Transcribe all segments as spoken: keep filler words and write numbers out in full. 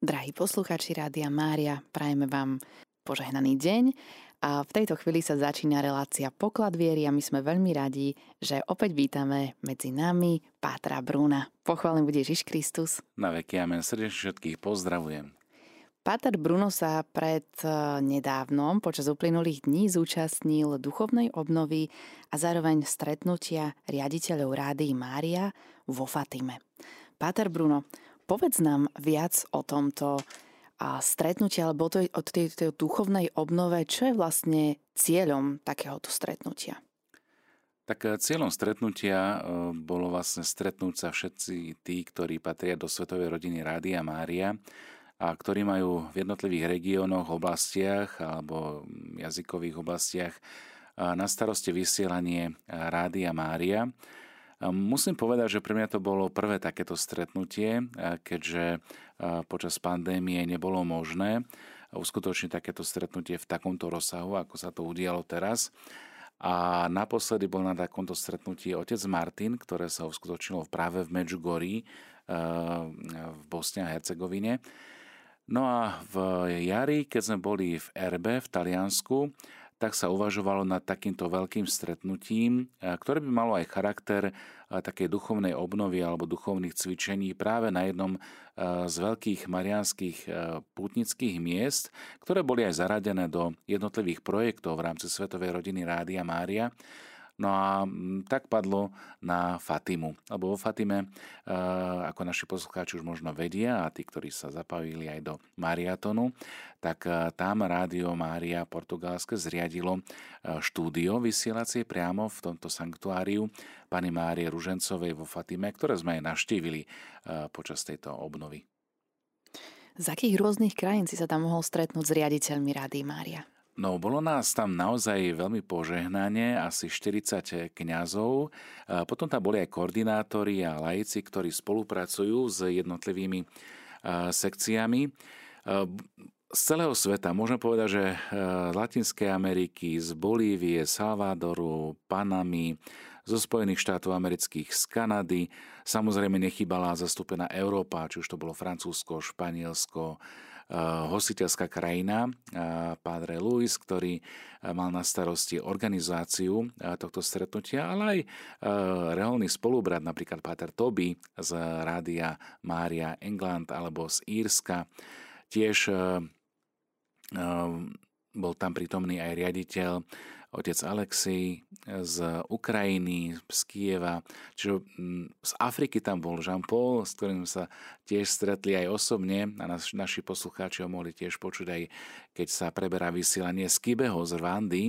Drahí poslucháči Rádia Mária, prajeme vám požehnaný deň a v tejto chvíli sa začína relácia Poklad viery a my sme veľmi radi, že opäť vítame medzi nami Pátra Brúna. Pochválen bude Ježiš Kristus. Na veky amen. Srdečne všetkých pozdravujem. Páter Bruno sa pred nedávnom počas uplynulých dní zúčastnil duchovnej obnovy a zároveň stretnutia riaditeľov Rádia Mária vo Fatime. Páter Bruno, povedz nám viac o tomto stretnutí, alebo o tejto duchovnej obnove. Čo je vlastne cieľom takéhoto stretnutia? Tak cieľom stretnutia bolo vlastne stretnúť sa všetci tí, ktorí patria do svetovej rodiny Rádia Mária a ktorí majú v jednotlivých regiónoch, oblastiach alebo jazykových oblastiach na starosti vysielanie Rádia Mária. Musím povedať, že pre mňa to bolo prvé takéto stretnutie, keďže počas pandémie nebolo možné uskutočniť takéto stretnutie v takomto rozsahu, ako sa to udialo teraz. A naposledy bol na takomto stretnutí otec Martin, ktoré sa uskutočnilo práve v Medžugorí v Bosne a Hercegovine. No a v jari, keď sme boli v Erbe v Taliansku, tak sa uvažovalo nad takýmto veľkým stretnutím, ktoré by malo aj charakter takej duchovnej obnovy alebo duchovných cvičení práve na jednom z veľkých mariánskych pútnických miest, ktoré boli aj zaradené do jednotlivých projektov v rámci Svetovej rodiny Rádia Mária. No a tak padlo na Fatimu. Lebo vo Fatime, ako naši poslucháči už možno vedia, a tí, ktorí sa zapojili aj do Mariatonu, tak tam Rádio Mária Portugalské zriadilo štúdio vysielacie priamo v tomto sanktuáriu Panny Márie Ružencovej vo Fatime, ktoré sme aj navštívili počas tejto obnovy. Z akých rôznych krajín si sa tam mohol stretnúť s riaditeľmi Rádia Mária? No, bolo nás tam naozaj veľmi požehnanie, asi štyridsať kňazov. Potom tam boli aj koordinátori a laici, ktorí spolupracujú s jednotlivými sekciami. Z celého sveta môžem povedať, že z Latinskej Ameriky, z Bolívie, Salvadoru, Panamy, zo Spojených štátov amerických, z Kanady. Samozrejme nechýbala zastúpená Európa, či už to bolo Francúzsko, Španielsko, hostiteľská krajina, Padre Luis, ktorý mal na starosti organizáciu tohto stretnutia, ale aj reholný spolubrat, napríklad Páter Toby z Rádia Mária England alebo z Írska. Tiež bol tam prítomný aj riaditeľ otec Alexej z Ukrajiny, z Kieva, čiže z Afriky tam bol Jean-Paul, s ktorým sa tiež stretli aj osobne a naš, naši poslucháči ho mohli tiež počuť aj keď sa preberá vysielanie z Kibeho z Rwandy,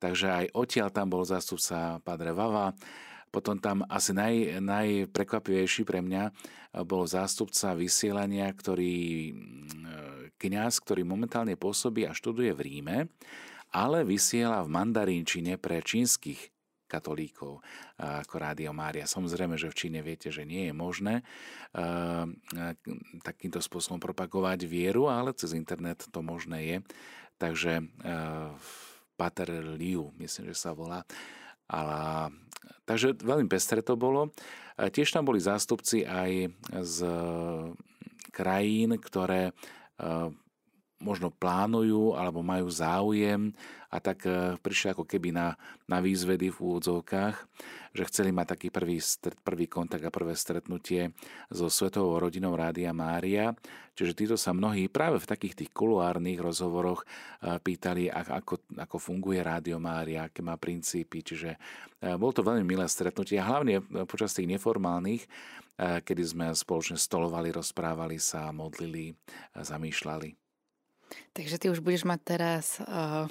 takže aj odtiaľ tam bol zástupca Padre Vava. Potom tam asi naj, najprekvapivejší pre mňa bol zástupca vysielania, ktorý kňaz, ktorý momentálne pôsobí a študuje v Ríme, ale vysiela v mandarínčine pre čínskych katolíkov ako Rádio Mária. Samozrejme, že v Číne viete, že nie je možné uh, takýmto spôsobom propagovať vieru, ale cez internet to možné je. Takže uh, Pater Liu, myslím, že sa volá. Ale, takže veľmi pestré to bolo. Tiež tam boli zástupci aj z krajín, ktoré uh, možno plánujú alebo majú záujem a tak prišli ako keby na, na výzvedy v úvodzovkách, že chceli mať taký prvý, prvý kontakt a prvé stretnutie so svetovou rodinou Rádia Mária. Čiže títo sa mnohí práve v takých tých kuluárnych rozhovoroch pýtali, ako, ako funguje Rádio Mária, aké má princípy. Čiže bolo to veľmi milé stretnutie, hlavne počas tých neformálnych, kedy sme spoločne stolovali, rozprávali sa, modlili, zamýšľali. Takže ty už budeš mať teraz uh,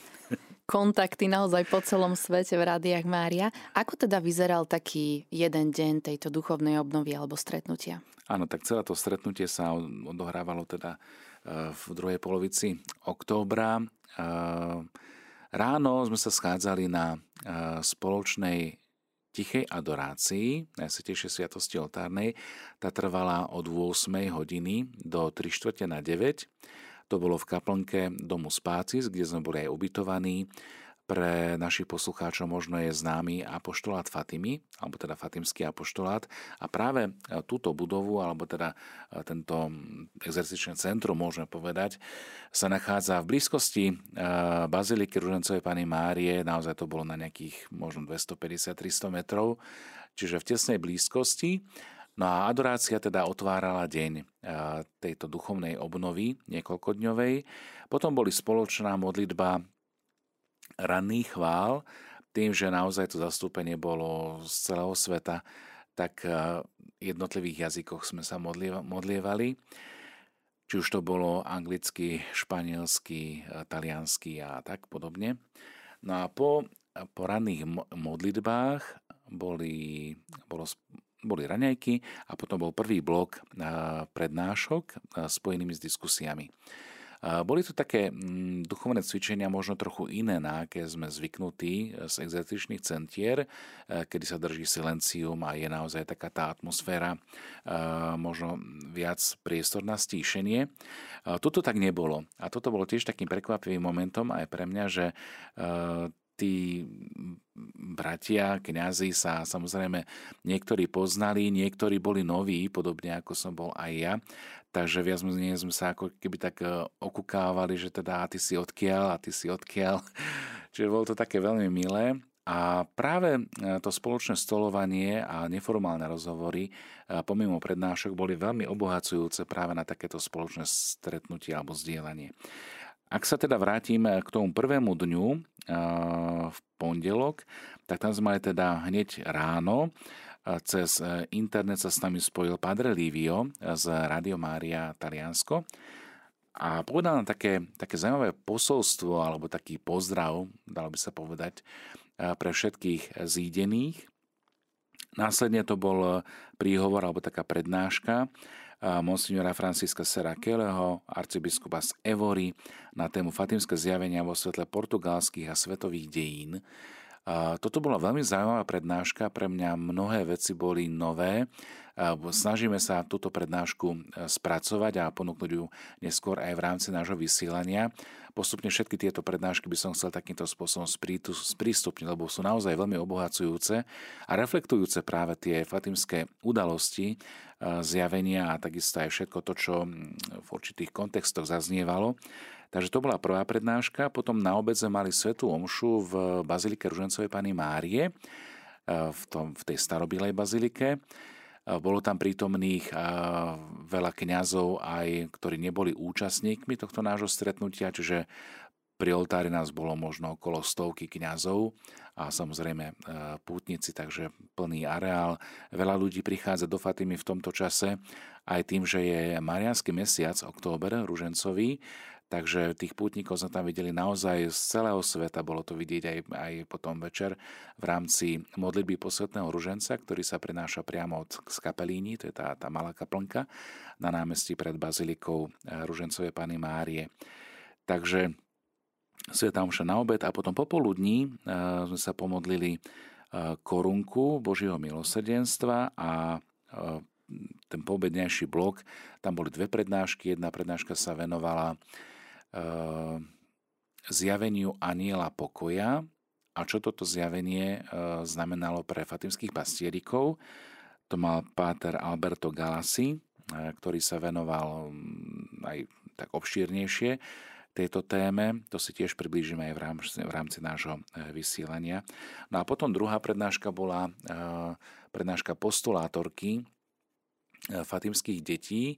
kontakty naozaj po celom svete v Rádiách Mária. Ako teda vyzeral taký jeden deň tejto duchovnej obnovy alebo stretnutia? Áno, tak celé to stretnutie sa odohrávalo teda uh, v druhej polovici októbra. Uh, ráno sme sa schádzali na uh, spoločnej tichej adorácii, najsvätejšej sviatosti oltárnej. Tá trvala od ôsmej hodiny do tri štvrte na deväť. To bolo v kaplnke Domu Spácis, kde sme boli aj ubytovaní. Pre našich poslucháčov možno je známy apoštolát Fatimy, alebo teda Fatimský apoštolát. A práve túto budovu, alebo teda tento exercičné centrum, môžeme povedať, sa nachádza v blízkosti baziliky Ružencovej Panny Márie. Naozaj to bolo na nejakých možno dvestopäťdesiat až tristo metrov, čiže v tesnej blízkosti. No a adorácia teda otvárala deň tejto duchovnej obnovy, niekoľkodňovej. Potom boli spoločná modlitba ranných chvál, tým, že naozaj to zastúpenie bolo z celého sveta, tak v jednotlivých jazykoch sme sa modlievali. Či už to bolo anglicky, španielsky, taliansky a tak podobne. No a po, po ranných modlitbách boli... bolo boli raňajky a potom bol prvý blok prednášok s spojenými s diskusiami. Boli to také duchovné cvičenia možno trochu iné, na aké sme zvyknutí z exercičných centier, kedy sa drží silencium a je naozaj taká tá atmosféra, možno viac priestor na stíšenie. Toto tak nebolo. A toto bolo tiež takým prekvapivým momentom aj pre mňa, že tí bratia, kňazi sa samozrejme niektorí poznali, niektorí boli noví, podobne ako som bol aj ja. Takže viac menej sme sa ako keby tak okukávali, že teda a ty si odkiaľ, a ty si odkiaľ. Čiže bolo to také veľmi milé. A práve to spoločné stolovanie a neformálne rozhovory pomimo prednášok boli veľmi obohacujúce práve na takéto spoločné stretnutie alebo zdieľanie. Ak sa teda vrátim k tomu prvému dňu v pondelok, tak tam sme mali teda hneď ráno. Cez internet sa s nami spojil Padre Livio z Radio Mária Taliansko a povedal nám také, také zaujímavé posolstvo alebo taký pozdrav, dalo by sa povedať, pre všetkých zídených. Následne to bol príhovor alebo taká prednáška monsignora Francisca Serra Keleho, arcibiskupa z Evory, na tému Fatimské zjavenia vo svetle portugalských a svetových dejín. Toto bola veľmi zaujímavá prednáška, pre mňa mnohé veci boli nové. Snažíme sa túto prednášku spracovať a ponúknuť ju neskôr aj v rámci nášho vysielania. Postupne všetky tieto prednášky by som chcel takýmto spôsobom sprístupniť, lebo sú naozaj veľmi obohacujúce a reflektujúce práve tie fatimské udalosti, zjavenia a takisto aj všetko to, čo v určitých kontextoch zaznievalo. Takže to bola prvá prednáška. Potom na obed sme mali svätú omšu v bazilike Ružencovej Panny Márie, v, tom, v tej starobilej bazilike. Bolo tam prítomných veľa kňazov, aj ktorí neboli účastníkmi tohto nášho stretnutia, čiže pri oltári nás bolo možno okolo stovky kňazov a samozrejme pútnici, takže plný areál. Veľa ľudí prichádza do Fatimy v tomto čase, aj tým, že je mariánsky mesiac, október, ružencový, takže tých pútnikov sme tam videli naozaj z celého sveta. Bolo to vidieť aj, aj potom večer v rámci modlitby posvätného ruženca, ktorý sa prenáša priamo od z kapelíny, to je tá, tá malá kaplnka na námestí pred bazilikou Ružencovej Panny Márie. Takže svätá omša na obed a potom popoludní sme sa pomodlili korunku Božieho milosrdenstva a ten poobednejší blok. Tam boli dve prednášky. Jedna prednáška sa venovala zjaveniu anjela pokoja a čo toto zjavenie znamenalo pre fatimských pastierikov. To mal páter Alberto Galassi, ktorý sa venoval aj tak obšírnejšie tejto téme. To si tiež priblížime aj v rámci, v rámci nášho vysielania. No a potom druhá prednáška bola prednáška postulátorky fatimských detí,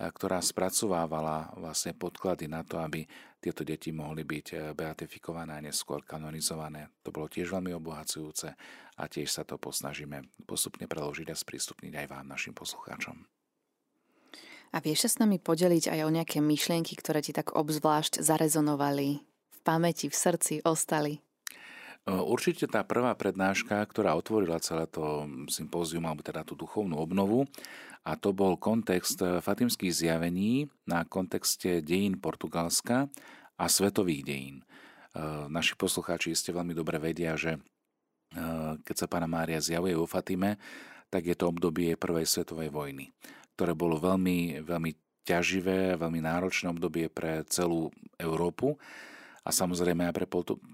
ktorá spracovávala vlastne podklady na to, aby tieto deti mohli byť beatifikované a neskôr kanonizované. To bolo tiež veľmi obohacujúce a tiež sa to posnažíme postupne preložiť a sprístupniť aj vám, našim poslucháčom. A vieš sa s nami podeliť aj o nejaké myšlienky, ktoré ti tak obzvlášť zarezonovali, v pamäti, v srdci ostali? Určite tá prvá prednáška, ktorá otvorila celé to sympózium, alebo teda tú duchovnú obnovu, a to bol kontext fatimských zjavení na kontexte dejín Portugalska a svetových dejín. Naši poslucháči iste veľmi dobre vedia, že keď sa Panna Mária zjavuje vo Fatime, tak je to obdobie prvej svetovej vojny, ktoré bolo veľmi, veľmi ťaživé, veľmi náročné obdobie pre celú Európu. a samozrejme aj pre,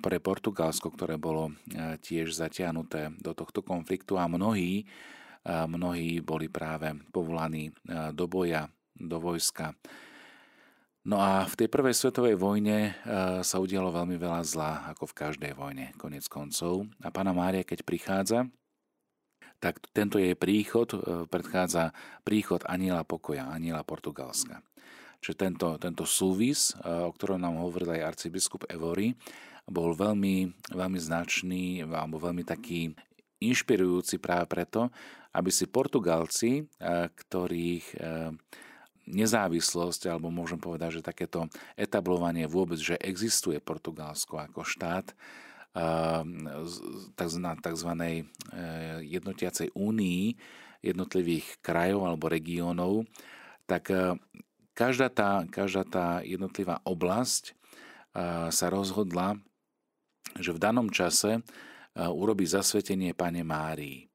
pre Portugalsko, ktoré bolo tiež zatiahnuté do tohto konfliktu a mnohí, mnohí boli práve povolaní do boja, do vojska. No a v tej prvej svetovej vojne sa udialo veľmi veľa zla, ako v každej vojne, koniec koncov. A Panna Mária, keď prichádza, tak tento jej príchod predchádza príchod Anjela pokoja, Anjela Portugalska. Čiže tento, tento súvis, o ktorom nám hovoril aj arcibiskup Evori, bol veľmi, veľmi značný alebo veľmi taký inšpirujúci práve preto, aby si Portugalci, ktorých nezávislosť, alebo môžem povedať, že takéto etablovanie vôbec, že existuje Portugalsko ako štát na tzv. Jednotiacej únii jednotlivých krajov alebo regiónov, tak každá tá, každá tá jednotlivá oblasť sa rozhodla, že v danom čase urobí zasvetenie Panne Márii.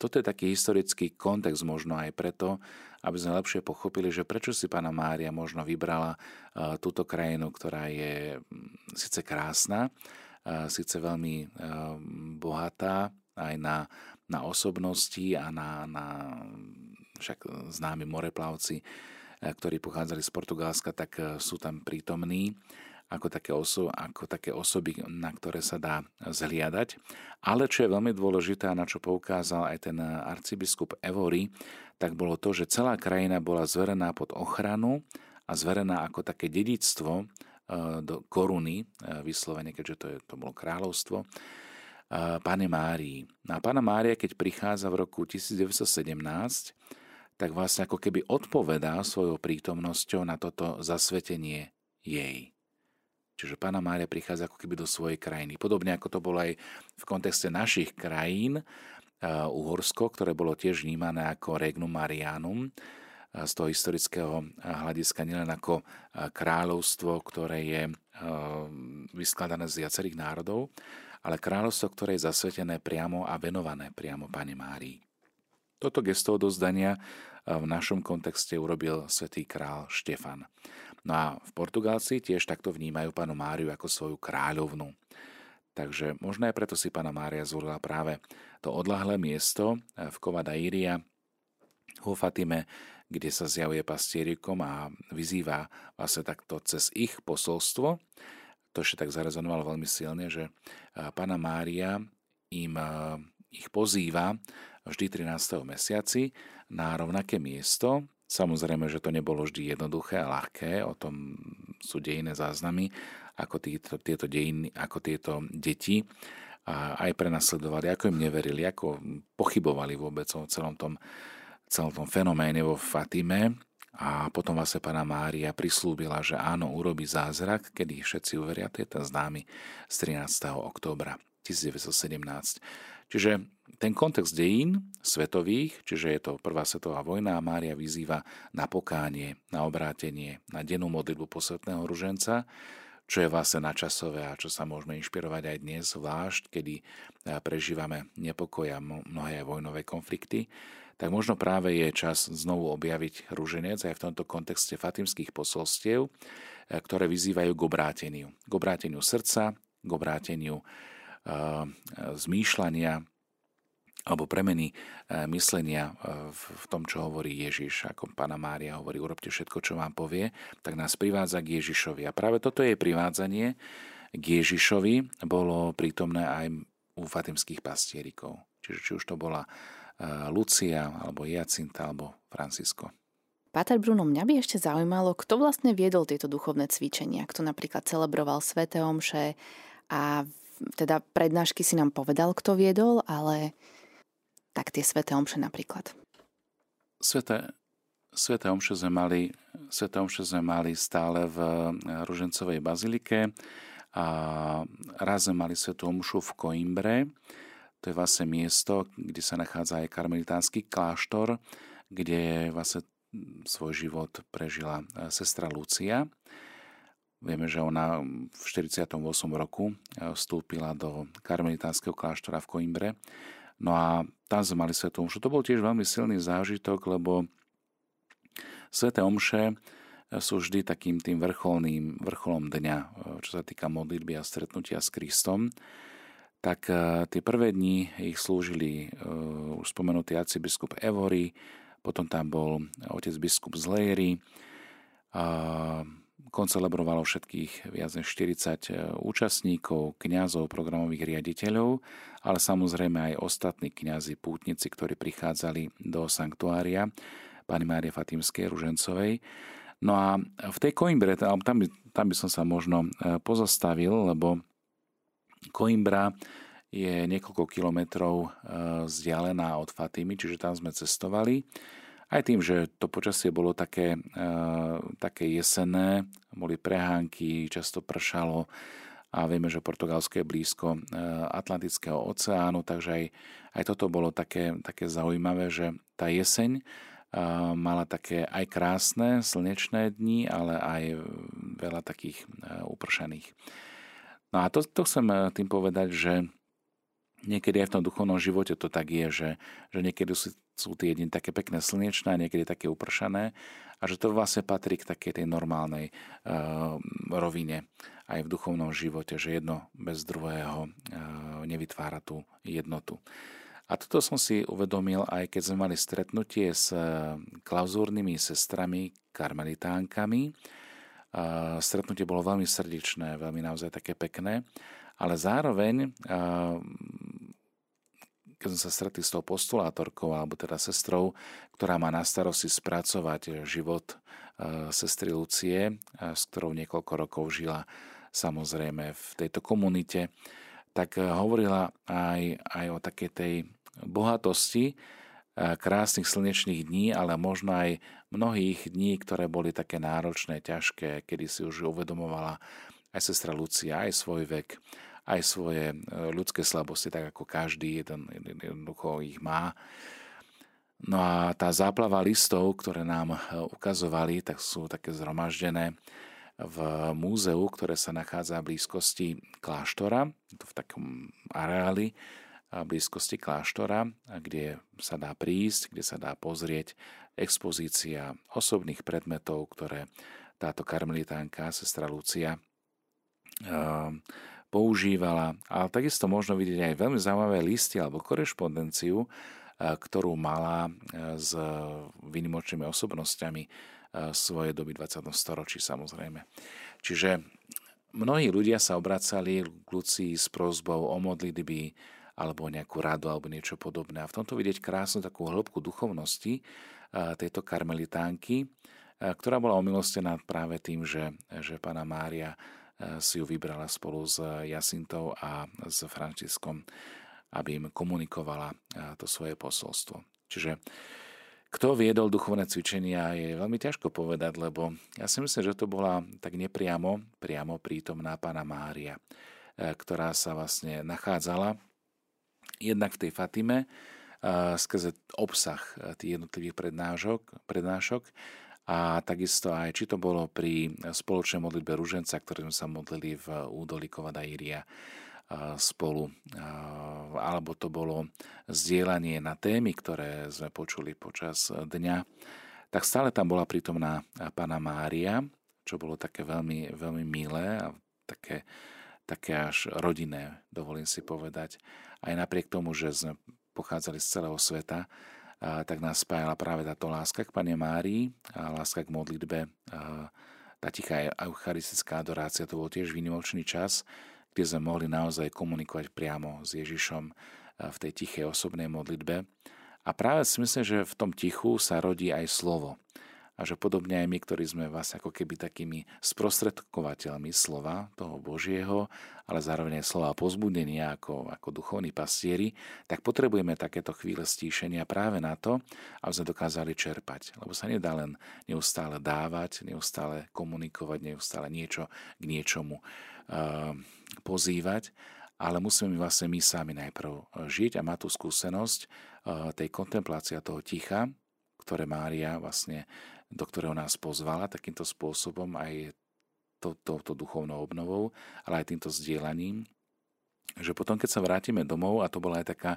Toto je taký historický kontext možno aj preto, aby sme lepšie pochopili, že prečo si Panna Mária možno vybrala túto krajinu, ktorá je síce krásna, síce veľmi bohatá aj na, na osobnosti a na, na však známi moreplavci, ktorí pochádzali z Portugalska, tak sú tam prítomní ako také, oso, ako také osoby, na ktoré sa dá zhliadať. Ale čo je veľmi dôležité a na čo poukázal aj ten arcibiskup Evori, tak bolo to, že celá krajina bola zverená pod ochranu a zverená ako také dedičstvo do koruny, vyslovene, keďže to, je, to bolo kráľovstvo, Panny Márii. A Panna Mária, keď prichádza v roku devätnásťsedemnásť, tak vlastne ako keby odpovedá svojou prítomnosťou na toto zasvetenie jej. Čiže Panna Mária prichádza ako keby do svojej krajiny. Podobne ako to bolo aj v kontexte našich krajín, Uhorsko, ktoré bolo tiež vnímané ako Regnum Marianum, z toho historického hľadiska nielen ako kráľovstvo, ktoré je vyskladané z viacerých národov, ale kráľovstvo, ktoré je zasvetené priamo a venované priamo Panne Márii. Toto gesto odozdania v našom kontexte urobil svätý král Štefan. No a v Portugalci tiež takto vnímajú Pannu Máriu ako svoju kráľovnu. Takže možno aj preto si Panna Mária zvolila práve to odlahlé miesto v Cova da Iria vo Fatime, kde sa zjavuje pastierikom a vyzýva vlastne takto cez ich posolstvo. To ešte tak zarezonovalo veľmi silne, že Panna Mária im ich pozýva vždy trinásteho mesiaci na rovnaké miesto. Samozrejme, že to nebolo vždy jednoduché a ľahké, o tom sú dejinné záznamy, ako tieto, tieto, dejiny, ako tieto deti a aj prenasledovali, ako im neverili, ako pochybovali vôbec o celom tom, celom tom fenoméne vo Fatime. A potom vlastne Panna Mária prislúbila, že áno, urobí zázrak, kedy všetci uveria, to je ten známy z trinásteho októbra devätnásťsedemnásť. Čiže ten kontext dejín svetových, čiže je to prvá svetová vojna a Mária vyzýva na pokánie, na obrátenie, na dennú modlitbu posvätného ruženca, čo je vlastne načasové a čo sa môžeme inšpirovať aj dnes, zvlášť kedy prežívame nepokoj a mnohé vojnové konflikty, tak možno práve je čas znovu objaviť ruženec aj v tomto kontexte fatimských posolstiev, ktoré vyzývajú k obráteniu. K obráteniu srdca, k obráteniu zmýšľania alebo premeny myslenia v tom, čo hovorí Ježiš. Ako Panna Mária hovorí, urobte všetko, čo vám povie, tak nás privádza k Ježišovi. A práve toto jej privádzanie k Ježišovi bolo prítomné aj u fatimských pastierikov. Čiže či už to bola Lucia, alebo Jacinta, alebo Francisco. Páter Bruno, mňa by ešte zaujímalo, kto vlastne viedol tieto duchovné cvičenia, kto napríklad celebroval sväté omše a teda prednášky si nám povedal, kto viedol, ale tak tie sväté omše napríklad. Sväté, sväté omše sme mali, sväté omše sme mali stále v Ružencovej bazilike a raz sme mali svätú omšu v Coimbre. To je vlastne miesto, kde sa nachádza aj karmelitánsky kláštor, kde vlastne svoj život prežila sestra Lucia. Vieme, že ona v štyridsiatom ôsmom roku vstúpila do karmelitánskeho kláštora v Coimbre. No a tam sme mali svätú omšu. To bol tiež veľmi silný zážitok, lebo sväté omše sú vždy takým tým vrcholným, vrcholom dňa, čo sa týka modlitby a stretnutia s Kristom. Tak tie prvé dni ich slúžili už spomenutý arcibiskup Evory, potom tam bol otec biskup z Léry. Koncelebrovalo všetkých viac než štyridsať účastníkov, kňazov, programových riaditeľov, ale samozrejme aj ostatní kňazi, pútnici, ktorí prichádzali do sanktuária Panny Márie Fatímskej Ružencovej. No a v tej Coimbre, tam, tam by som sa možno pozastavil, lebo Coimbra je niekoľko kilometrov vzdialená od Fatimy, čiže tam sme cestovali. Aj tým, že to počasie bolo také, také jesenné, boli prehánky, často pršalo a vieme, že Portugalsko je blízko Atlantického oceánu, takže aj, aj toto bolo také, také zaujímavé, že tá jeseň mala také aj krásne slnečné dni, ale aj veľa takých upršaných. No a to, to chcem tým povedať, že niekedy aj v tom duchovnom živote to tak je, že, že niekedy sú tie dni také pekné slnečné, niekedy také upršané a že to vlastne patrí k takej tej normálnej uh, rovine aj v duchovnom živote, že jedno bez druhého uh, nevytvára tú jednotu. A toto som si uvedomil aj keď sme mali stretnutie s klauzúrnymi sestrami, karmelitánkami. Stretnutie bolo veľmi srdečné, veľmi naozaj také pekné, ale zároveň, keď som sa stretli s tou postulátorkou, alebo teda sestrou, ktorá má na starosti spracovať život sestry Lucie, s ktorou niekoľko rokov žila samozrejme v tejto komunite, tak hovorila aj, aj o takej tej bohatosti krásnych slnečných dní, ale možno aj mnohých dní, ktoré boli také náročné, ťažké, kedy si už uvedomovala aj sestra Lucia, aj svoj vek, aj svoje ľudské slabosti, tak ako každý jeden jednoducho ich má. No a tá záplava listov, ktoré nám ukazovali, tak sú také zhromaždené v múzeu, ktoré sa nachádza v blízkosti kláštora, v takom areáli blízkosti kláštora, kde sa dá prísť, kde sa dá pozrieť expozícia osobných predmetov, ktoré táto karmelitánka, sestra Lucia, používala. Ale takisto možno vidieť aj veľmi zaujímavé listy alebo korešpondenciu, ktorú mala s výnimočnými osobnostiami svojej doby dvadsiateho storočí samozrejme. Čiže mnohí ľudia sa obracali k Lucii s prosbou o modlitby alebo nejakú radu alebo niečo podobné. A v tomto vidieť krásnu takú hĺbku duchovnosti tejto karmelitánky, ktorá bola omilostená práve tým, že, že Panna Mária si ju vybrala spolu s Jacintou a s Františkom, aby im komunikovala to svoje posolstvo. Čiže kto viedol duchovné cvičenia, je veľmi ťažko povedať, lebo ja si myslím, že to bola tak nepriamo, priamo prítomná Panna Mária, ktorá sa vlastne nachádzala jednak v tej Fatime skrze obsah tých jednotlivých prednášok, prednášok a takisto aj, či to bolo pri spoločnej modlitbe ruženca, ktoré sme sa modlili v údolí Covadairia spolu, alebo to bolo zdieľanie na témy, ktoré sme počuli počas dňa, tak stále tam bola prítomná Panna Mária, čo bolo také veľmi, veľmi milé a také, také až rodinné, dovolím si povedať. Aj napriek tomu, že sme pochádzali z celého sveta, tak nás spájala práve táto láska k Panne Márii a láska k modlitbe. Tá tichá eucharistická adorácia, to bol tiež výnimočný čas, kde sme mohli naozaj komunikovať priamo s Ježišom v tej tichej osobnej modlitbe. A práve si myslím, že v tom tichu sa rodí aj slovo. A že podobne aj my, ktorí sme vás ako keby takými sprostredkovateľmi slova toho Božieho, ale zároveň aj slova pozbudenia ako, ako duchovní pastieri, tak potrebujeme takéto chvíle stíšenia práve na to, aby sme dokázali čerpať. Lebo sa nedá len neustále dávať, neustále komunikovať, neustále niečo k niečomu pozývať, ale musíme vlastne my sami najprv žiť a mať tú skúsenosť tej kontemplácie toho ticha, ktoré Mária vlastne, do ktorého nás pozvala takýmto spôsobom aj touto duchovnou obnovou, ale aj týmto zdieľaním, že potom, keď sa vrátime domov, a to bola aj taká,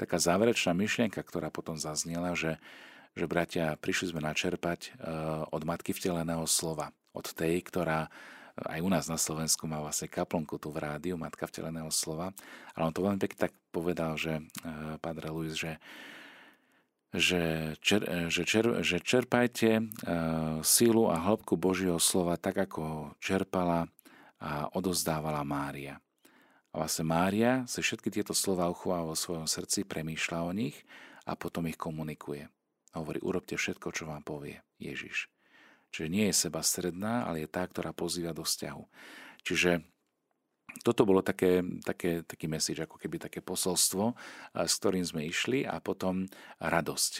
taká záverečná myšlienka, ktorá potom zaznela, že že bratia, prišli sme načerpať od matky vteleného slova, od tej, ktorá aj u nás na Slovensku má vlastne kaplnku tu v rádiu, matka vteleného slova. Ale on to veľmi pekne tak povedal, že padre Luis, že, že, čer, že, čer, že čerpajte e, sílu a hĺbku Božieho slova tak, ako ho čerpala a odozdávala Mária. A vlastne Mária si všetky tieto slova uchováva vo svojom srdci, premýšľa o nich a potom ich komunikuje. A hovorí, urobte všetko, čo vám povie Ježiš. Čiže nie je seba stredná, ale je tá, ktorá pozýva do vzťahu. Čiže toto bolo také, také, taký message, ako keby také posolstvo, s ktorým sme išli, a potom radosť.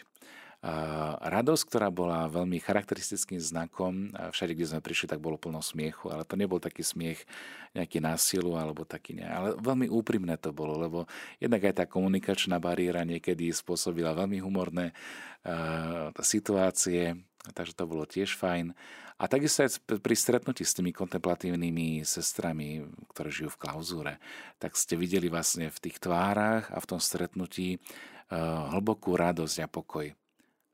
Radosť, ktorá bola veľmi charakteristickým znakom. Všade, kde sme prišli, tak bolo plno smiechu, ale to nebol taký smiech nejaký násilu, alebo taký ne, ale veľmi úprimné to bolo, lebo jednak aj tá komunikačná bariéra niekedy spôsobila veľmi humorné uh, situácie, takže to bolo tiež fajn. A takisto aj pri stretnutí s tými kontemplatívnymi sestrami, ktoré žijú v klauzúre, tak ste videli vlastne v tých tvárach a v tom stretnutí uh, hlbokú radosť a pokoj,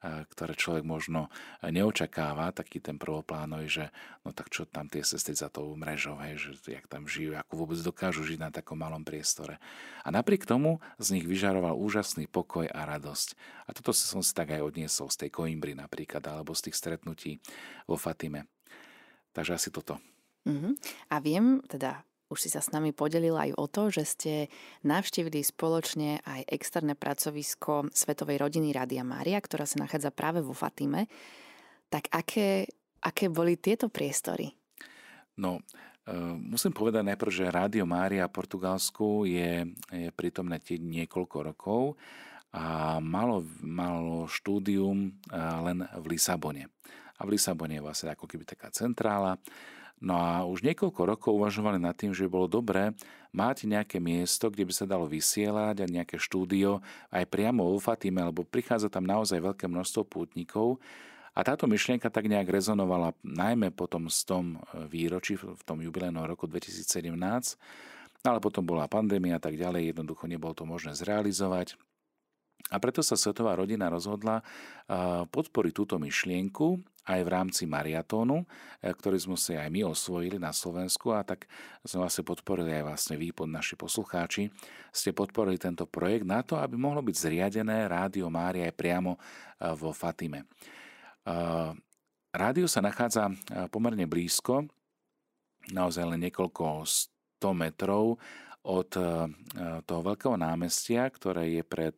ktoré človek možno neočakáva, taký ten prvoplánový, že no tak čo tam tie sestry za tou mrežou, hej, že jak tam žijú, ako vôbec dokážu žiť na takom malom priestore. A napriek tomu z nich vyžaroval úžasný pokoj a radosť. A toto som si tak aj odniesol z tej Coimbry napríklad, alebo z tých stretnutí vo Fatime. Takže asi toto. Mm-hmm. A viem, teda už si sa s nami podelila aj o to, že ste navštívili spoločne aj externé pracovisko Svetovej rodiny Rádia Mária, ktorá sa nachádza práve vo Fatime. Tak aké, aké boli tieto priestory? No, musím povedať najprv, že Rádio Mária v Portugalsku je, je prítomné niekoľko rokov a malo, malo štúdium len v Lisabone. A v Lisabone je vlastne ako keby taká centrála. No a už niekoľko rokov uvažovali nad tým, že bolo dobré mať nejaké miesto, kde by sa dalo vysielať, a nejaké štúdio aj priamo vo Fatime, lebo prichádza tam naozaj veľké množstvo pútnikov. A táto myšlienka tak nejak rezonovala najmä po tom stom výročí, v tom jubilejnom roku dvetisícsedemnásť, ale potom bola pandémia a tak ďalej, jednoducho nebolo to možné zrealizovať. A preto sa Svetová rodina rozhodla podporiť túto myšlienku aj v rámci Mariatónu, ktorý sme si aj my osvojili na Slovensku, a tak sme vlastne podporili aj vlastne vy, naši poslucháči, ste podporili tento projekt na to, aby mohlo byť zriadené Rádio Mária aj priamo vo Fatime. Rádio sa nachádza pomerne blízko, naozaj len niekoľko sto metrov od toho veľkého námestia, ktoré je pred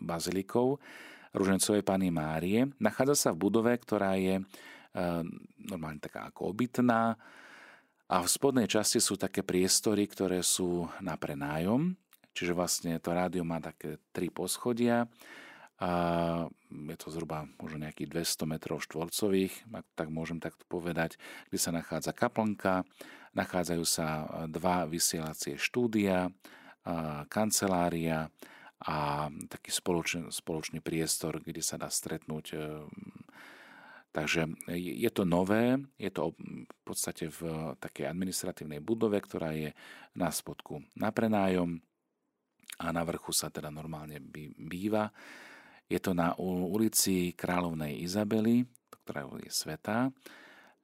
bazilikou Ružencovej Panny Márie. Nachádza sa v budove, ktorá je e, normálne taká ako obytná, a v spodnej časti sú také priestory, ktoré sú na prenájom. Čiže vlastne to rádio má také tri poschodia. A je to zhruba možno nejakých dvesto metrov štvorcových, ak tak môžem takto povedať, kde sa nachádza kaplnka, nachádzajú sa dva vysielacie štúdia, kancelária a taký spoločný, spoločný priestor, kde sa dá stretnúť. Takže je to nové, je to v podstate v takej administratívnej budove, ktorá je na spodku na prenájom a na vrchu sa teda normálne býva. Je to na ulici Kráľovnej Izabely, ktorá je svätá,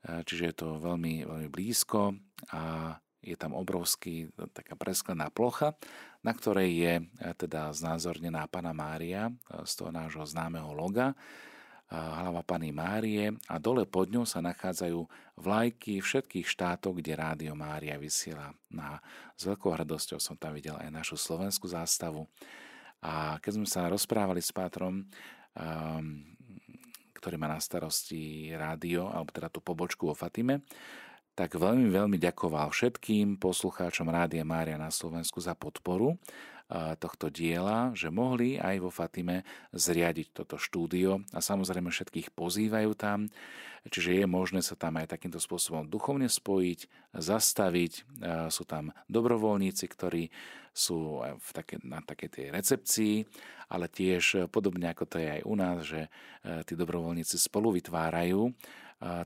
čiže je to veľmi, veľmi blízko, a je tam obrovský taká presklená plocha, na ktorej je teda znázornená Panna Mária z toho nášho známeho loga, hlava Panny Márie, a dole pod ňou sa nachádzajú vlajky všetkých štátov, kde Rádio Mária vysiela. A s veľkou hrdosťou som tam videl aj našu slovenskú zástavu. A keď sme sa rozprávali s pátrom, ktorý má na starosti rádio, alebo teda tú pobočku vo Fatime, tak veľmi, veľmi ďakoval všetkým poslucháčom Rádia Mária na Slovensku za podporu tohto diela, že mohli aj vo Fatime zriadiť toto štúdio, a samozrejme všetkých pozývajú tam, čiže je možné sa tam aj takýmto spôsobom duchovne spojiť, zastaviť. Sú tam dobrovoľníci, ktorí sú v take, na takej tej recepcii, ale tiež podobne ako to je aj u nás, že tí dobrovoľníci spolu vytvárajú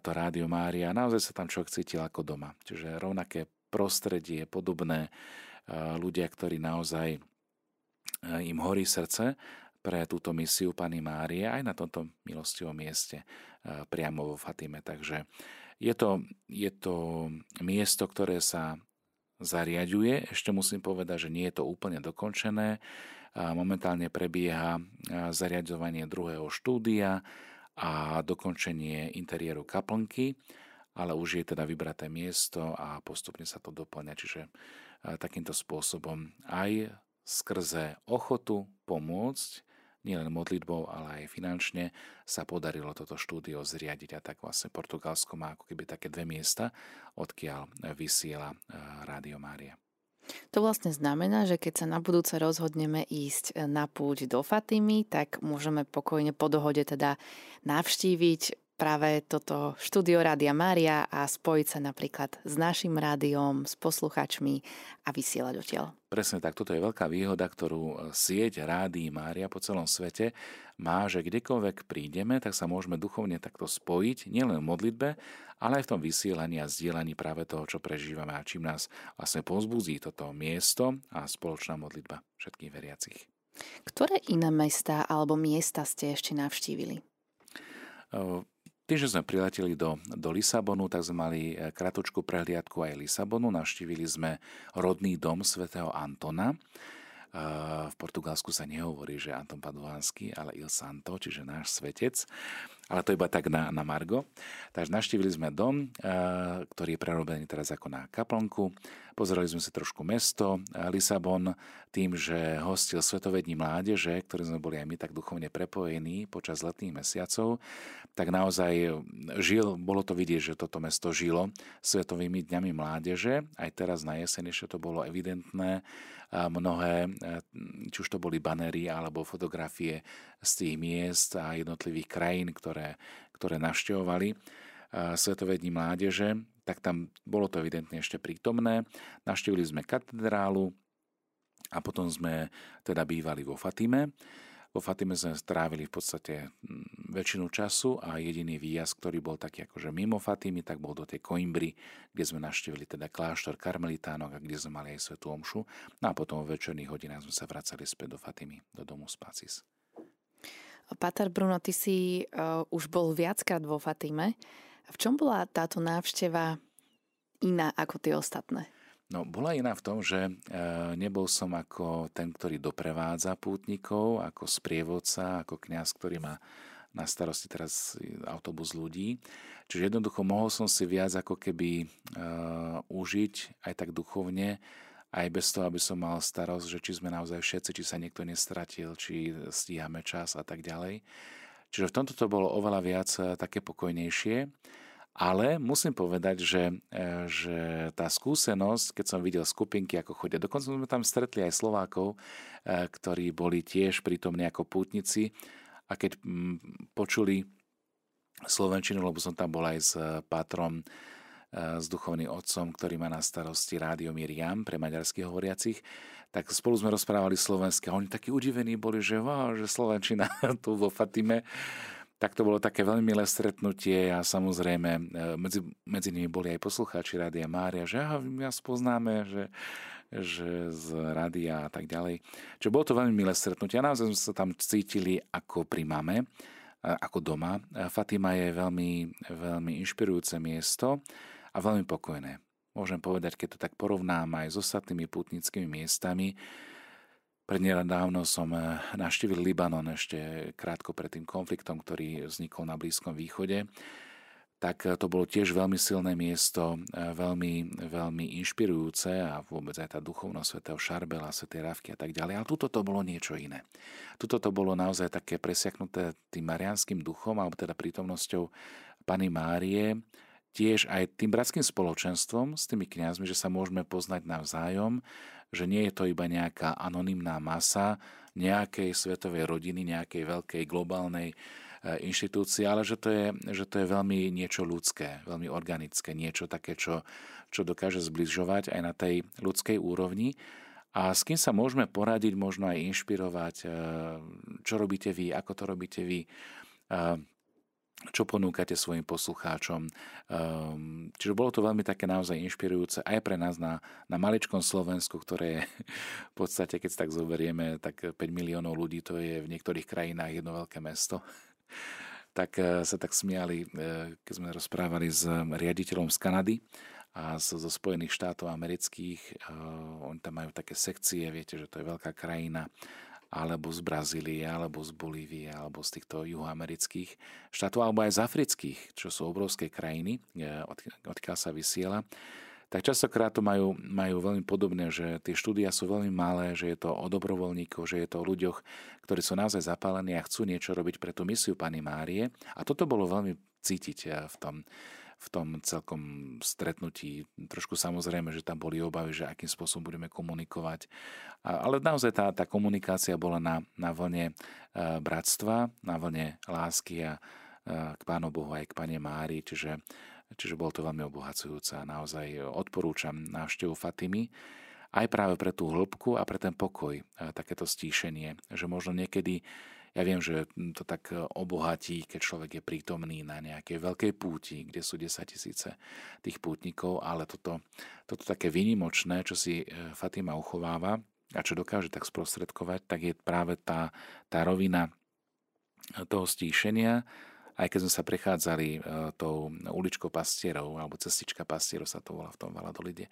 to Rádio Mária. Naozaj sa tam človek cítil ako doma. Čiže rovnaké prostredie, podobné ľudia, ktorí naozaj im horí srdce pre túto misiu Panny Márie aj na tomto milostivom mieste priamo vo Fatime. Takže je to, je to miesto, ktoré sa zariaďuje. Ešte musím povedať, že nie je to úplne dokončené. Momentálne prebieha zariaďovanie druhého štúdia a dokončenie interiéru kaplnky, ale už je teda vybraté miesto a postupne sa to dopĺňa. Čiže takýmto spôsobom aj skrze ochotu pomôcť, nielen modlitbou, ale aj finančne, sa podarilo toto štúdio zriadiť. A tak vlastne Portugalsko má ako keby také dve miesta, odkiaľ vysiela Rádio Mária. To vlastne znamená, že keď sa na budúce rozhodneme ísť na púť do Fatimy, tak môžeme pokojne po dohode teda navštíviť práve toto štúdio Rádia Mária a spojiť sa napríklad s našim rádiom, s posluchačmi a vysielať odtiaľ. Presne tak, toto je veľká výhoda, ktorú sieť Rádií Mária po celom svete má, že kdekoľvek prídeme, tak sa môžeme duchovne takto spojiť, nielen v modlitbe, ale aj v tom vysielaní a zdieľaní práve toho, čo prežívame a čím nás vlastne povzbudzí toto miesto a spoločná modlitba všetkých veriacich. Ktoré iné mestá alebo miesta ste ešte navštívili? Uh, Tým, že sme prileteli do, do Lisabonu, tak sme mali kratučku prehliadku aj Lisabonu. Navštívili sme rodný dom svätého Antona. V Portugalsku sa nehovorí, že Anton Paduánsky, ale Il Santo, čiže náš svetec. Ale to iba tak na, na margo. Takže navštívili sme dom, ktorý je prerobený teraz ako na kaplnku. Pozerali sme si trošku mesto Lisabon tým, že hostil Svetové dni mládeže, ktoré sme boli aj my tak duchovne prepojení počas letných mesiacov. Tak naozaj žil, bolo to vidieť, že toto mesto žilo Svetovými dňami mládeže. Aj teraz na jeseň ešte to bolo evidentné. Mnohé, či už to boli banery alebo fotografie z tých miest a jednotlivých krajín, ktoré, ktoré navštevovali Svetové dni mládeže, tak tam bolo to evidentne ešte prítomné. Navštívili sme katedrálu a potom sme teda bývali vo Fatime. Vo Fatime sme strávili v podstate väčšinu času a jediný výjazd, ktorý bol taký akože mimo Fatimy, tak bol do tej Coimbry, kde sme navštívili teda kláštor karmelitánok a kde sme mali aj svätú omšu. No a potom v večerných hodinách sme sa vracali späť do Fatimy, do domu z Pacis. Páter Bruno, ty si uh, už bol viackrát vo Fatime. V čom bola táto návšteva iná ako tie ostatné? No, bola iná v tom, že nebol som ako ten, ktorý doprevádza pútnikov, ako sprievodca, ako kňaz, ktorý má na starosti teraz autobus ľudí. Čiže jednoducho mohol som si viac ako keby uh, užiť aj tak duchovne, aj bez toho, aby som mal starosť, že či sme naozaj všetci, či sa niekto nestratil, či stíhame čas a tak ďalej. Čiže v tomto to bolo oveľa viac také pokojnejšie, ale musím povedať, že, že tá skúsenosť, keď som videl skupinky, ako chodia, dokonca sme tam stretli aj Slovákov, ktorí boli tiež prítomní ako pútnici a keď počuli slovenčinu, lebo som tam bol aj s pátrom, s duchovným otcom, ktorý má na starosti Rádio Miriam pre maďarských hovoriacich, tak spolu sme rozprávali slovensky a oni takí udivení boli, že, wow, že slovenčina tu vo Fatime. Tak to bolo také veľmi milé stretnutie a samozrejme medzi, medzi nimi boli aj poslucháči Rádia Mária, že aha, my vás poznáme, že, že z rádia a tak ďalej. Čiže bolo to veľmi milé stretnutie a naozaj sme sa tam cítili ako pri mame, ako doma. Fatima je veľmi, veľmi inšpirujúce miesto a veľmi pokojné. Môžem povedať, keď to tak porovnám aj s ostatnými pútnickými miestami. Prednedávno som navštívil Libanon ešte krátko pred tým konfliktom, ktorý vznikol na Blízkom východe. Tak to bolo tiež veľmi silné miesto, veľmi, veľmi inšpirujúce a vôbec aj tá duchovnosť svätého Šarbela, svätej Ravky a tak ďalej. Ale tuto to bolo niečo iné. Tuto to bolo naozaj také presiaknuté tým mariánskym duchom, alebo teda prítomnosťou Panny Márie, tiež aj tým bratským spoločenstvom s tými kňazmi, že sa môžeme poznať navzájom, že nie je to iba nejaká anonymná masa nejakej svetovej rodiny, nejakej veľkej globálnej inštitúcie, ale že to je, že to je veľmi niečo ľudské, veľmi organické, niečo také, čo, čo dokáže zbližovať aj na tej ľudskej úrovni. A s kým sa môžeme poradiť, možno aj inšpirovať, čo robíte vy, ako to robíte vy, čo ponúkate svojim poslucháčom. Čiže bolo to veľmi také naozaj inšpirujúce aj pre nás na, na maličkom Slovensku, ktoré je v podstate, keď sa tak zoberieme, tak päť miliónov ľudí, to je v niektorých krajinách jedno veľké mesto. Tak sa tak smiali, keď sme rozprávali s riaditeľom z Kanady a zo Spojených štátov amerických. Oni tam majú také sekcie, viete, že to je veľká krajina, alebo z Brazílie, alebo z Bolívie, alebo z týchto juhoamerických štátov, alebo aj z afrických, čo sú obrovské krajiny, od, odkiaľ sa vysiela. Tak častokrát to majú, majú veľmi podobné, že tie štúdia sú veľmi malé, že je to o dobrovoľníkoch, že je to o ľuďoch, ktorí sú naozaj zapálení a chcú niečo robiť pre tú misiu Panny Márie. A toto bolo veľmi cítiť v tom, v tom celkom stretnutí. Trošku samozrejme, že tam boli obavy, že akým spôsobom budeme komunikovať. Ale naozaj tá, tá komunikácia bola na, na vlne bratstva, na vlne lásky a k Pánu Bohu aj k Pane Márii. Čiže, čiže bolo to veľmi obohacujúce a naozaj odporúčam návštevu Fatimy aj práve pre tú hĺbku a pre ten pokoj, takéto stíšenie, že možno niekedy. Ja viem, že to tak obohatí, keď človek je prítomný na nejakej veľkej púti, kde sú desaťtisíce tých pútnikov, ale toto, toto také výnimočné, čo si Fatima uchováva a čo dokáže tak sprostredkovať, tak je práve tá, tá rovina toho stíšenia. Aj keď sme sa prechádzali tou uličkou pastierov, alebo cestička pastierov sa to volá v tom Valladolide,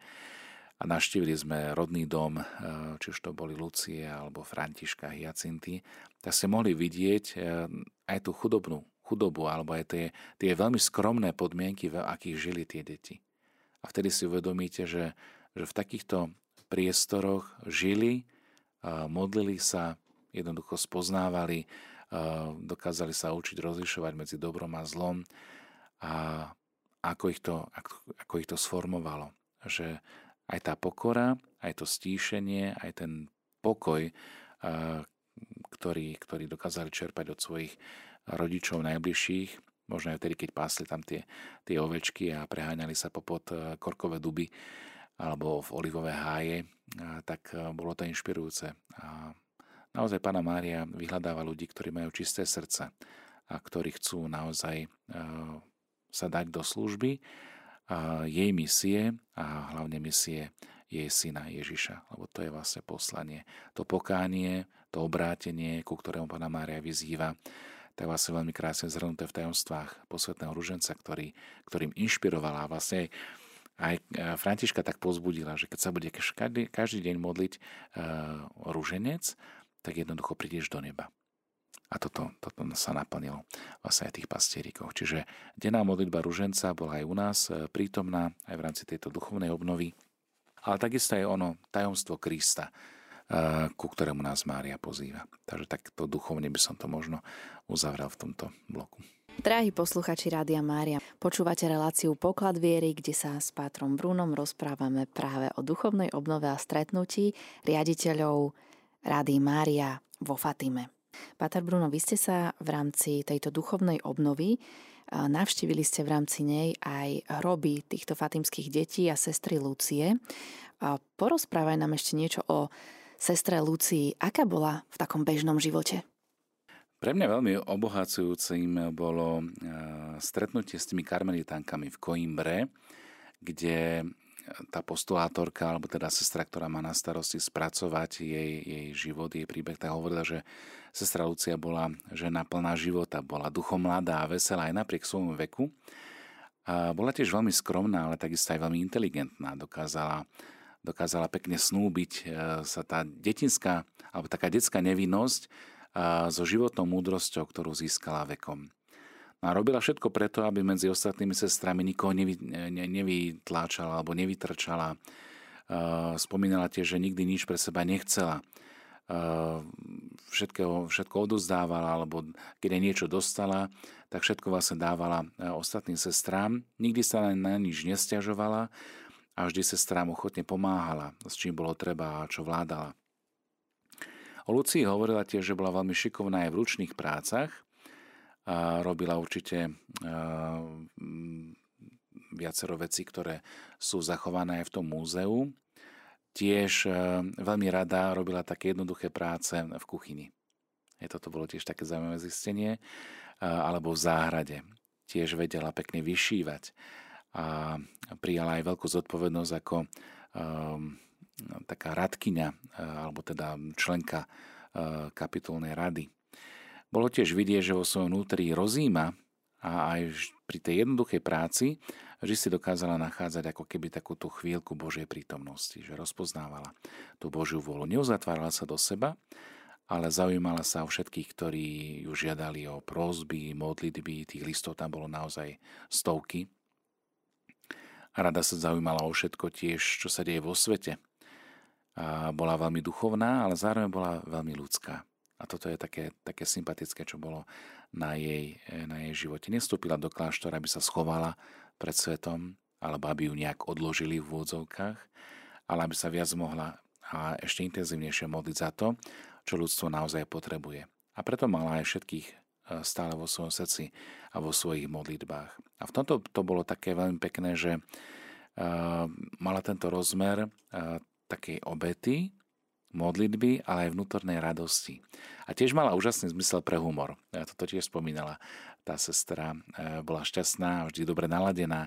a navštívili sme rodný dom, či už to boli Lucie alebo Františka, Hyacinty, tak ste mohli vidieť aj tú chudobnú chudobu, alebo aj tie, tie veľmi skromné podmienky, v akých žili tie deti. A vtedy si uvedomíte, že, že v takýchto priestoroch žili, modlili sa, jednoducho spoznávali, dokázali sa učiť rozlišovať medzi dobrom a zlom a ako ich to, ako ich to sformovalo. Že aj tá pokora, aj to stíšenie, aj ten pokoj, ktorý, ktorý dokázali čerpať od svojich rodičov najbližších, možno aj vtedy, keď pásli tam tie, tie ovečky a preháňali sa popod korkové duby alebo v olivové háje, tak bolo to inšpirujúce. A naozaj Panna Mária vyhľadáva ľudí, ktorí majú čisté srdce a ktorí chcú naozaj sa dať do služby jej misie a hlavne misie jej syna Ježiša, lebo to je vlastne poslanie. To pokánie, to obrátenie, ku ktorému Panna Mária vyzýva, tak vlastne veľmi krásne zhrnuté v tajomstvách posvätného ruženca, ktorý, ktorým inšpirovala. Vlastne aj Františka tak pozbudila, že keď sa bude každý, každý deň modliť e, ruženec, tak jednoducho prídeš do neba. A toto, toto sa naplnilo vlastne aj v tých pastierikov. Čiže denná modlitba ruženca bola aj u nás prítomná, aj v rámci tejto duchovnej obnovy. Ale takisto je ono tajomstvo Krista, ku ktorému nás Mária pozýva. Takže takto duchovne by som to možno uzavrel v tomto bloku. Drahí posluchači Rádia Mária, počúvate reláciu Poklad viery, kde sa s pátrom Brunom rozprávame práve o duchovnej obnove a stretnutí riaditeľov Rádia Mária vo Fatime. Páter Bruno, vy ste sa v rámci tejto duchovnej obnovy, navštívili ste v rámci nej aj hroby týchto fatimských detí a sestry Lucie. Porozprávaj nám ešte niečo o sestre Lucii. Aká bola v takom bežnom živote? Pre mňa veľmi obohacujúcim bolo stretnutie s tými karmelitánkami v Coimbre, kde tá postulátorka, alebo teda sestra, ktorá má na starosti spracovať jej, jej život, jej príbeh, tak hovorila, že sestra Lucia bola žena plná života, bola duchom mladá a veselá aj napriek svojmu veku. A bola tiež veľmi skromná, ale takisto aj veľmi inteligentná. Dokázala, dokázala pekne snúbiť sa tá detinská, alebo taká detská nevinnosť so životnou múdrosťou, ktorú získala vekom. A robila všetko preto, aby medzi ostatnými sestrami nikoho nevy, ne, nevytláčala alebo nevytrčala. E, spomínala tiež, že nikdy nič pre seba nechcela. E, všetko, všetko odozdávala, alebo keď aj niečo dostala, tak všetko vlastne dávala ostatným sestrám. Nikdy sa na nič nesťažovala a vždy sestrám ochotne pomáhala, s čím bolo treba a čo vládala. O Lucii hovorila tiež, že bola veľmi šikovná aj v ručných prácach. A robila určite viacero vecí, ktoré sú zachované aj v tom múzeu. Tiež veľmi rada robila také jednoduché práce v kuchyni. Je toto bolo tiež také zaujímavé zistenie. Alebo v záhrade. Tiež vedela pekne vyšívať a prijala aj veľkú zodpovednosť ako um, taká radkyňa, alebo teda členka uh, kapitulnej rady. Bolo tiež vidieť, že vo svojom vnútri rozíma a aj pri tej jednoduchej práci, že si dokázala nachádzať ako keby takú tú chvíľku Božej prítomnosti, že rozpoznávala tú Božiu vôľu. Neuzatvárala sa do seba, ale zaujímala sa o všetkých, ktorí ju žiadali o prosby, modlitby, tých listov tam bolo naozaj stovky. A rada sa zaujímala o všetko tiež, čo sa deje vo svete. A bola veľmi duchovná, ale zároveň bola veľmi ľudská. A toto je také, také sympatické, čo bolo na jej, na jej živote. Nestúpila do kláštora, aby sa schovala pred svetom, alebo aby ju nejak odložili v úvodzovkách, ale aby sa viac mohla a ešte intenzívnejšie modliť za to, čo ľudstvo naozaj potrebuje. A preto mala aj všetkých stále vo svojom srdci a vo svojich modlitbách. A v tomto to bolo také veľmi pekné, že uh, mala tento rozmer uh, takej obety, modlitby, ale aj vnútornej radosti. A tiež mala úžasný zmysel pre humor. Ja toto tiež spomínala. Tá sestra uh, bola šťastná, vždy dobre naladená.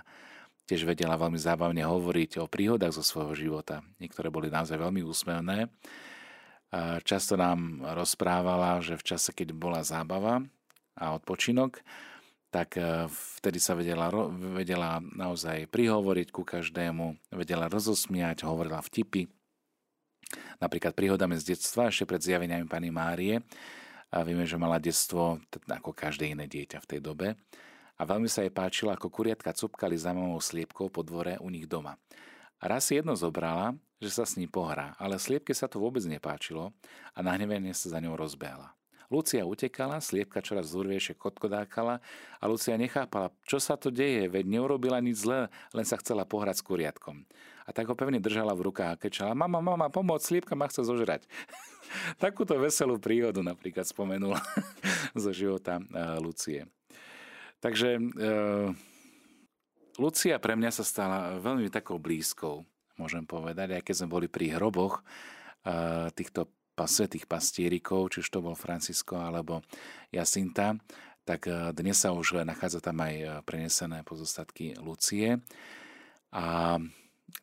Tiež vedela veľmi zábavne hovoriť o príhodách zo svojho života. Niektoré boli naozaj veľmi úsmevné. Často nám rozprávala, že v čase, keď bola zábava a odpočinok, tak vtedy sa vedela, vedela naozaj prihovoriť ku každému, vedela rozosmiať, hovorila vtipy. Napríklad príhodami z detstva, ešte pred zjaveniami Panny Márie. A vieme, že mala detstvo ako každé iné dieťa v tej dobe. A veľmi sa jej páčilo, ako kuriatka cupkali za mamou sliepkou po dvore u nich doma. A raz si jedno zobrala, že sa s ním pohrá, ale sliepke sa to vôbec nepáčilo a nahnevene sa za ňou rozbehla. Lucia utekala, sliepka čoraz zúrvejšie kotkodákala a Lucia nechápala, čo sa to deje, veď neurobila nič zlé, len sa chcela pohrať s kuriatkom. A tak ho pevne držala v rukách a kričala: mama, mama, pomôcť, sliepka ma chce zožrať. Takúto veselú príhodu napríklad spomenula zo života uh, Lucie. Takže... Uh, Lucia pre mňa sa stala veľmi takou blízkou, môžem povedať, aj keď sme boli pri hroboch týchto svätých pastierikov, či už to bol Francisco alebo Jacinta, tak dnes sa už nachádza tam aj prenesené pozostatky Lucie. A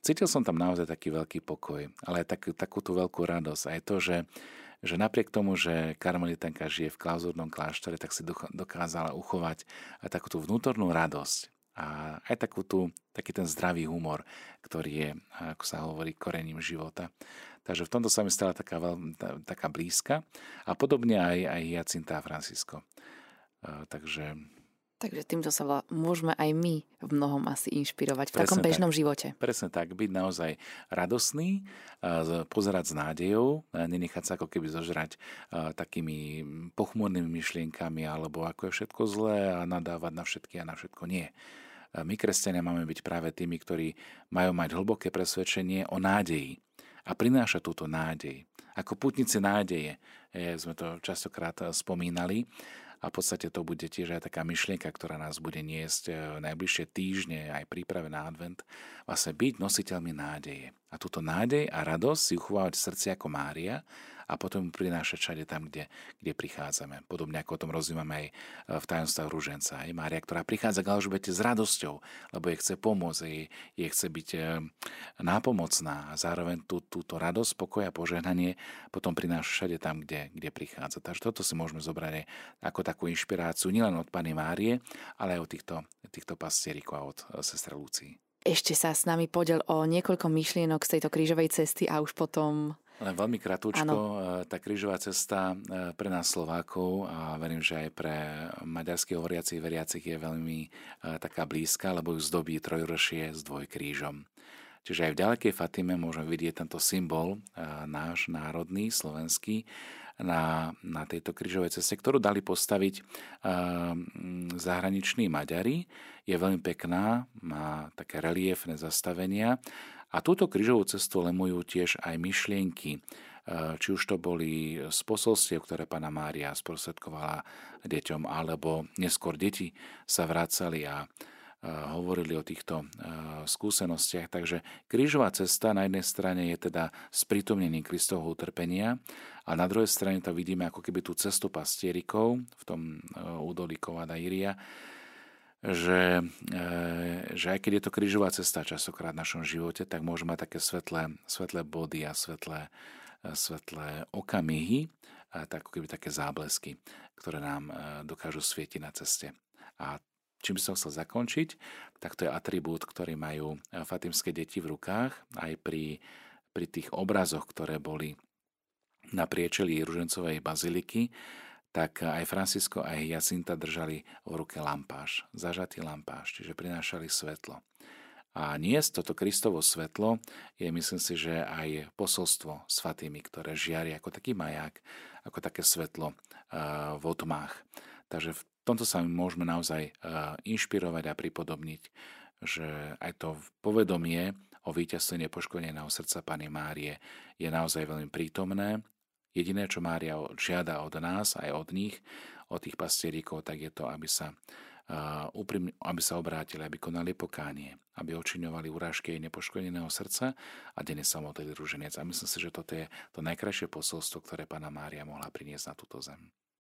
cítil som tam naozaj taký veľký pokoj, ale aj tak, takú tú veľkú radosť. Aj to, že, že napriek tomu, že karmelitanka žije v klauzurnom kláštore, tak si dokázala uchovať aj takú tú vnútornú radosť. A aj takú tú, taký ten zdravý humor, ktorý je, ako sa hovorí, korením života. Takže v tomto sa mi stala taká, taká blízka. A podobne aj, aj Jacinta a Francisco. Uh, takže... takže týmto sa volá, môžeme aj my v mnohom asi inšpirovať v takom bežnom tak, živote. Presne tak. Byť naozaj radosný, uh, pozerať s nádejou, uh, nenechať sa ako keby zožrať uh, takými pochmurnými myšlienkami, alebo ako je všetko zlé a nadávať na všetky a na všetko nie. My, kresťania, máme byť práve tými, ktorí majú mať hlboké presvedčenie o nádeji a prináša túto nádej. Ako putnici nádeje, jak sme to častokrát spomínali, a v podstate to bude tiež aj taká myšlienka, ktorá nás bude niesť najbližšie týždne, aj príprave na advent, vlastne byť nositeľmi nádeje. A túto nádej a radosť si uchovávať v srdci ako Mária a potom prinášať všade tam, kde, kde prichádzame. Podobne ako o tom rozumíme aj v tajomstvách ruženca. Aj Mária, ktorá prichádza k Alžbete s radosťou, lebo jej chce pomôcť, jej, jej chce byť nápomocná a zároveň tú, túto radosť, pokoj a požehnanie potom prináša všade tam, kde, kde prichádza. Takže toto si môžeme zobrať ako takú inšpiráciu nielen od Panny Márie, ale aj od týchto, týchto pastierikov a od sestry Lucii. Ešte sa s nami podel o niekoľko myšlienok z tejto krížovej cesty a už potom... Len veľmi kratučko, tá krížová cesta pre nás Slovákov a verím, že aj pre maďarských hovoriacich veriacich je veľmi taká blízka, lebo ju zdobí trojrošie s dvojkrížom. Čiže aj v ďalekej Fatime môžeme vidieť tento symbol náš národný, slovenský, na, na tejto krížovej ceste, ktorú dali postaviť e, zahraniční Maďari. Je veľmi pekná, má také reliefné zastavenia a túto krížovú cestu lemujú tiež aj myšlienky, e, či už to boli z posolstiev, ktoré Panna Mária sprostredkovala deťom, alebo neskôr deti sa vracali a hovorili o týchto skúsenostiach. Takže krížová cesta na jednej strane je teda sprítomnením Kristovho utrpenia a na druhej strane to vidíme ako keby tú cestu pastierikov v tom údolí Kováda Íria, že, že aj keď je to krížová cesta častokrát v našom živote, tak môžeme mať také svetlé, svetlé body a svetlé, svetlé okamihy, tak keby také záblesky, ktoré nám dokážu svietiť na ceste. A čím som chcel zakončiť, tak to je atribút, ktorý majú fatimské deti v rukách, aj pri, pri tých obrazoch, ktoré boli na priečelí Ružencovej baziliky, tak aj Francisco, aj Jacinta držali v ruke lampáš, zažatý lampáš, čiže prinášali svetlo. A niesť toto Kristovo svetlo je, myslím si, že aj posolstvo s Fatimy, ktoré žiari ako taký maják, ako také svetlo v otmách. Takže v tomto sa môžeme naozaj inšpirovať a pripodobniť, že aj to povedomie o víťazstve nepoškodeného srdca Panny Márie je naozaj veľmi prítomné. Jediné, čo Mária žiada od nás, aj od nich, od tých pastierikov, tak je to, aby sa úprimne, aby sa obrátili, aby konali pokánie, aby očiňovali urážky jej nepoškodeného srdca a denne sa modlili rúženec. A myslím si, že toto je to najkrajšie posolstvo, ktoré Panna Mária mohla priniesť na túto zem.